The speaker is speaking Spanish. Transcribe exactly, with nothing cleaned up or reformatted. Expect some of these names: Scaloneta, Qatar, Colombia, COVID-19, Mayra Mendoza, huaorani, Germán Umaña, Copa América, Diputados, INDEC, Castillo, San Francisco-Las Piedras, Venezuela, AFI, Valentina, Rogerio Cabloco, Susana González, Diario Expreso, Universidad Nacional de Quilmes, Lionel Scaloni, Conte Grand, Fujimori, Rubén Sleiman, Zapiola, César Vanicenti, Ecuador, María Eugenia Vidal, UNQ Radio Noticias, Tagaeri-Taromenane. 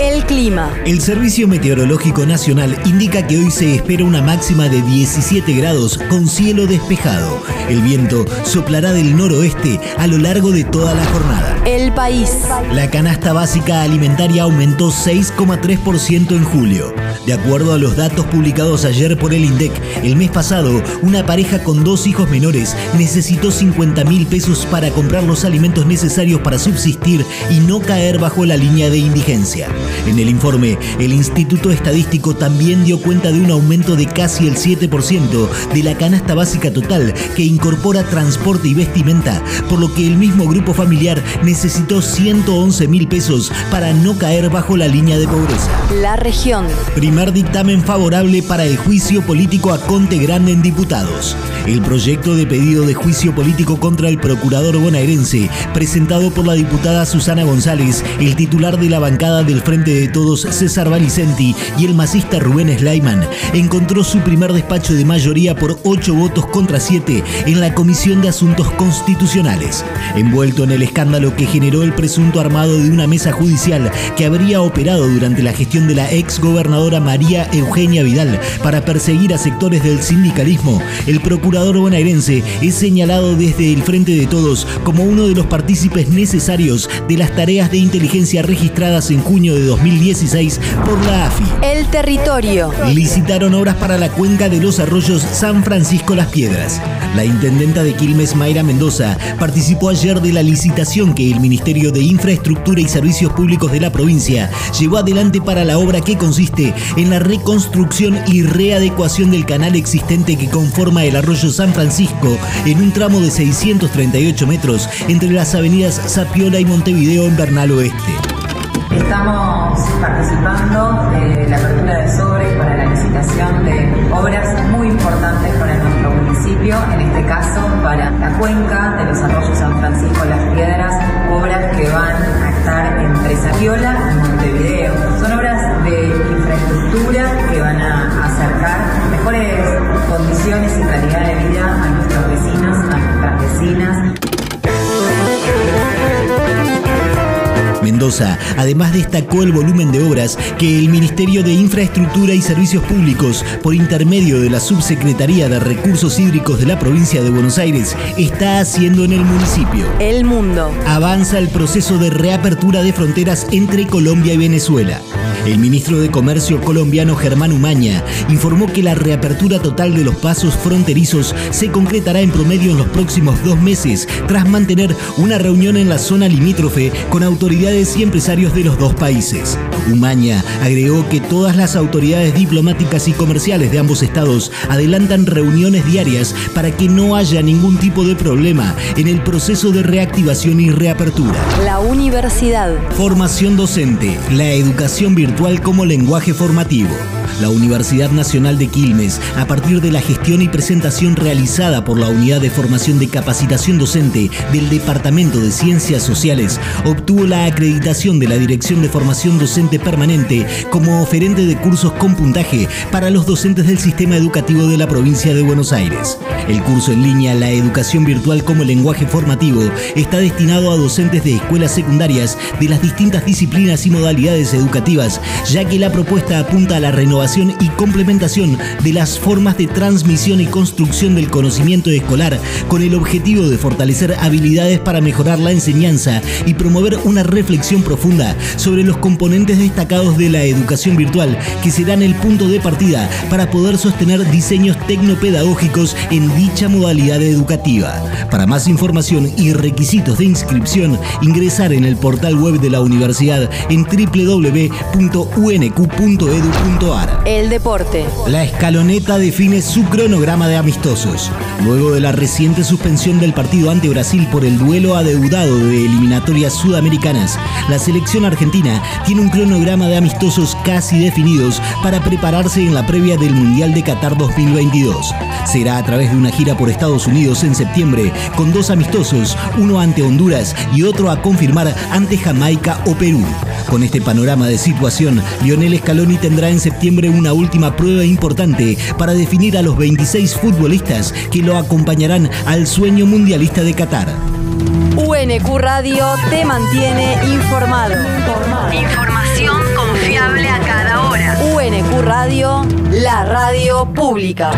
El clima. El Servicio Meteorológico Nacional indica que hoy se espera una máxima de diecisiete grados con cielo despejado. El viento soplará del noroeste a lo largo de toda la jornada. El país. La canasta básica alimentaria aumentó seis coma tres por ciento en julio. De acuerdo a los datos publicados ayer por el INDEC, el mes pasado, una pareja con dos hijos menores necesitó cincuenta mil pesos para comprar los alimentos necesarios para subsistir y no caer bajo la línea de indigencia. En el informe, el Instituto Estadístico también dio cuenta de un aumento de casi el siete por ciento de la canasta básica total, que incorpora transporte y vestimenta, por lo que el mismo grupo familiar necesitó ciento once mil pesos para no caer bajo la línea de pobreza. La región. Primer dictamen favorable para el juicio político a Conte Grand en Diputados. El proyecto de pedido de juicio político contra el procurador bonaerense, presentado por la diputada Susana González, el titular de la bancada del Frente de Todos César Vanicenti y el masista Rubén Sleiman, encontró su primer despacho de mayoría por ocho votos contra siete en la Comisión de Asuntos Constitucionales. Envuelto en el escándalo que generó el presunto armado de una mesa judicial que habría operado durante la gestión de la ex gobernadora María Eugenia Vidal para perseguir a sectores del sindicalismo, el procurador bonaerense es señalado desde el Frente de Todos como uno de los partícipes necesarios de las tareas de inteligencia registradas en junio de dos mil dieciséis por la A F I. El territorio. Licitaron obras para la cuenca de los arroyos San Francisco-Las Piedras. La intendenta de Quilmes, Mayra Mendoza, participó ayer de la licitación que el Ministerio de Infraestructura y Servicios Públicos de la provincia llevó adelante para la obra que consiste en la reconstrucción y readecuación del canal existente que conforma el arroyo San Francisco en un tramo de seiscientos treinta y ocho metros entre las avenidas Zapiola y Montevideo en Bernal Oeste. Estamos participando de la apertura de sobres para la licitación de obras muy importantes para nuestro municipio, en este caso para la cuenca de los arroyos San Francisco Las Piedras, obras que van a estar entre Zapiola y Montevideo. Son obras de infraestructura que van a acercar mejores condiciones y calidad de vida a nuestros vecinos, a nuestras vecinas. Mendoza además destacó el volumen de obras que el Ministerio de Infraestructura y Servicios Públicos, por intermedio de la Subsecretaría de Recursos Hídricos de la provincia de Buenos Aires, está haciendo en el municipio. El mundo. Avanza el proceso de reapertura de fronteras entre Colombia y Venezuela. El ministro de Comercio colombiano Germán Umaña informó que la reapertura total de los pasos fronterizos se concretará en promedio en los próximos dos meses, tras mantener una reunión en la zona limítrofe con autoridades y empresarios de los dos países. Umaña agregó que todas las autoridades diplomáticas y comerciales de ambos estados adelantan reuniones diarias para que no haya ningún tipo de problema en el proceso de reactivación y reapertura. La universidad. Formación docente, la educación virtual como lenguaje formativo. La Universidad Nacional de Quilmes, a partir de la gestión y presentación realizada por la Unidad de Formación de Capacitación Docente del Departamento de Ciencias Sociales, obtuvo la acreditación de la Dirección de Formación Docente Permanente como oferente de cursos con puntaje para los docentes del sistema educativo de la provincia de Buenos Aires. El curso en línea La Educación Virtual como Lenguaje Formativo está destinado a docentes de escuelas secundarias de las distintas disciplinas y modalidades educativas, ya que la propuesta apunta a la renovación y complementación de las formas de transmisión y construcción del conocimiento escolar, con el objetivo de fortalecer habilidades para mejorar la enseñanza y promover una reflexión profunda sobre los componentes destacados de la educación virtual, que serán el punto de partida para poder sostener diseños tecnopedagógicos en dicha modalidad educativa. Para más información y requisitos de inscripción, ingresar en el portal web de la universidad en doble u doble u doble u punto u n q punto edu punto a r. El deporte. La Scaloneta define su cronograma de amistosos. Luego de la reciente suspensión del partido ante Brasil por el duelo adeudado de eliminatorias sudamericanas, la selección argentina tiene un cronograma de amistosos casi definidos para prepararse en la previa del Mundial de Qatar dos mil veintidós. Será a través de una gira por Estados Unidos en septiembre, con dos amistosos, uno ante Honduras y otro a confirmar ante Jamaica o Perú. Con este panorama de situación, Lionel Scaloni tendrá en septiembre una última prueba importante para definir a los veintiséis futbolistas que lo acompañarán al sueño mundialista de Qatar. U N Q Radio te mantiene informado. Informado. Información confiable a cada hora. U N Q Radio, la radio pública.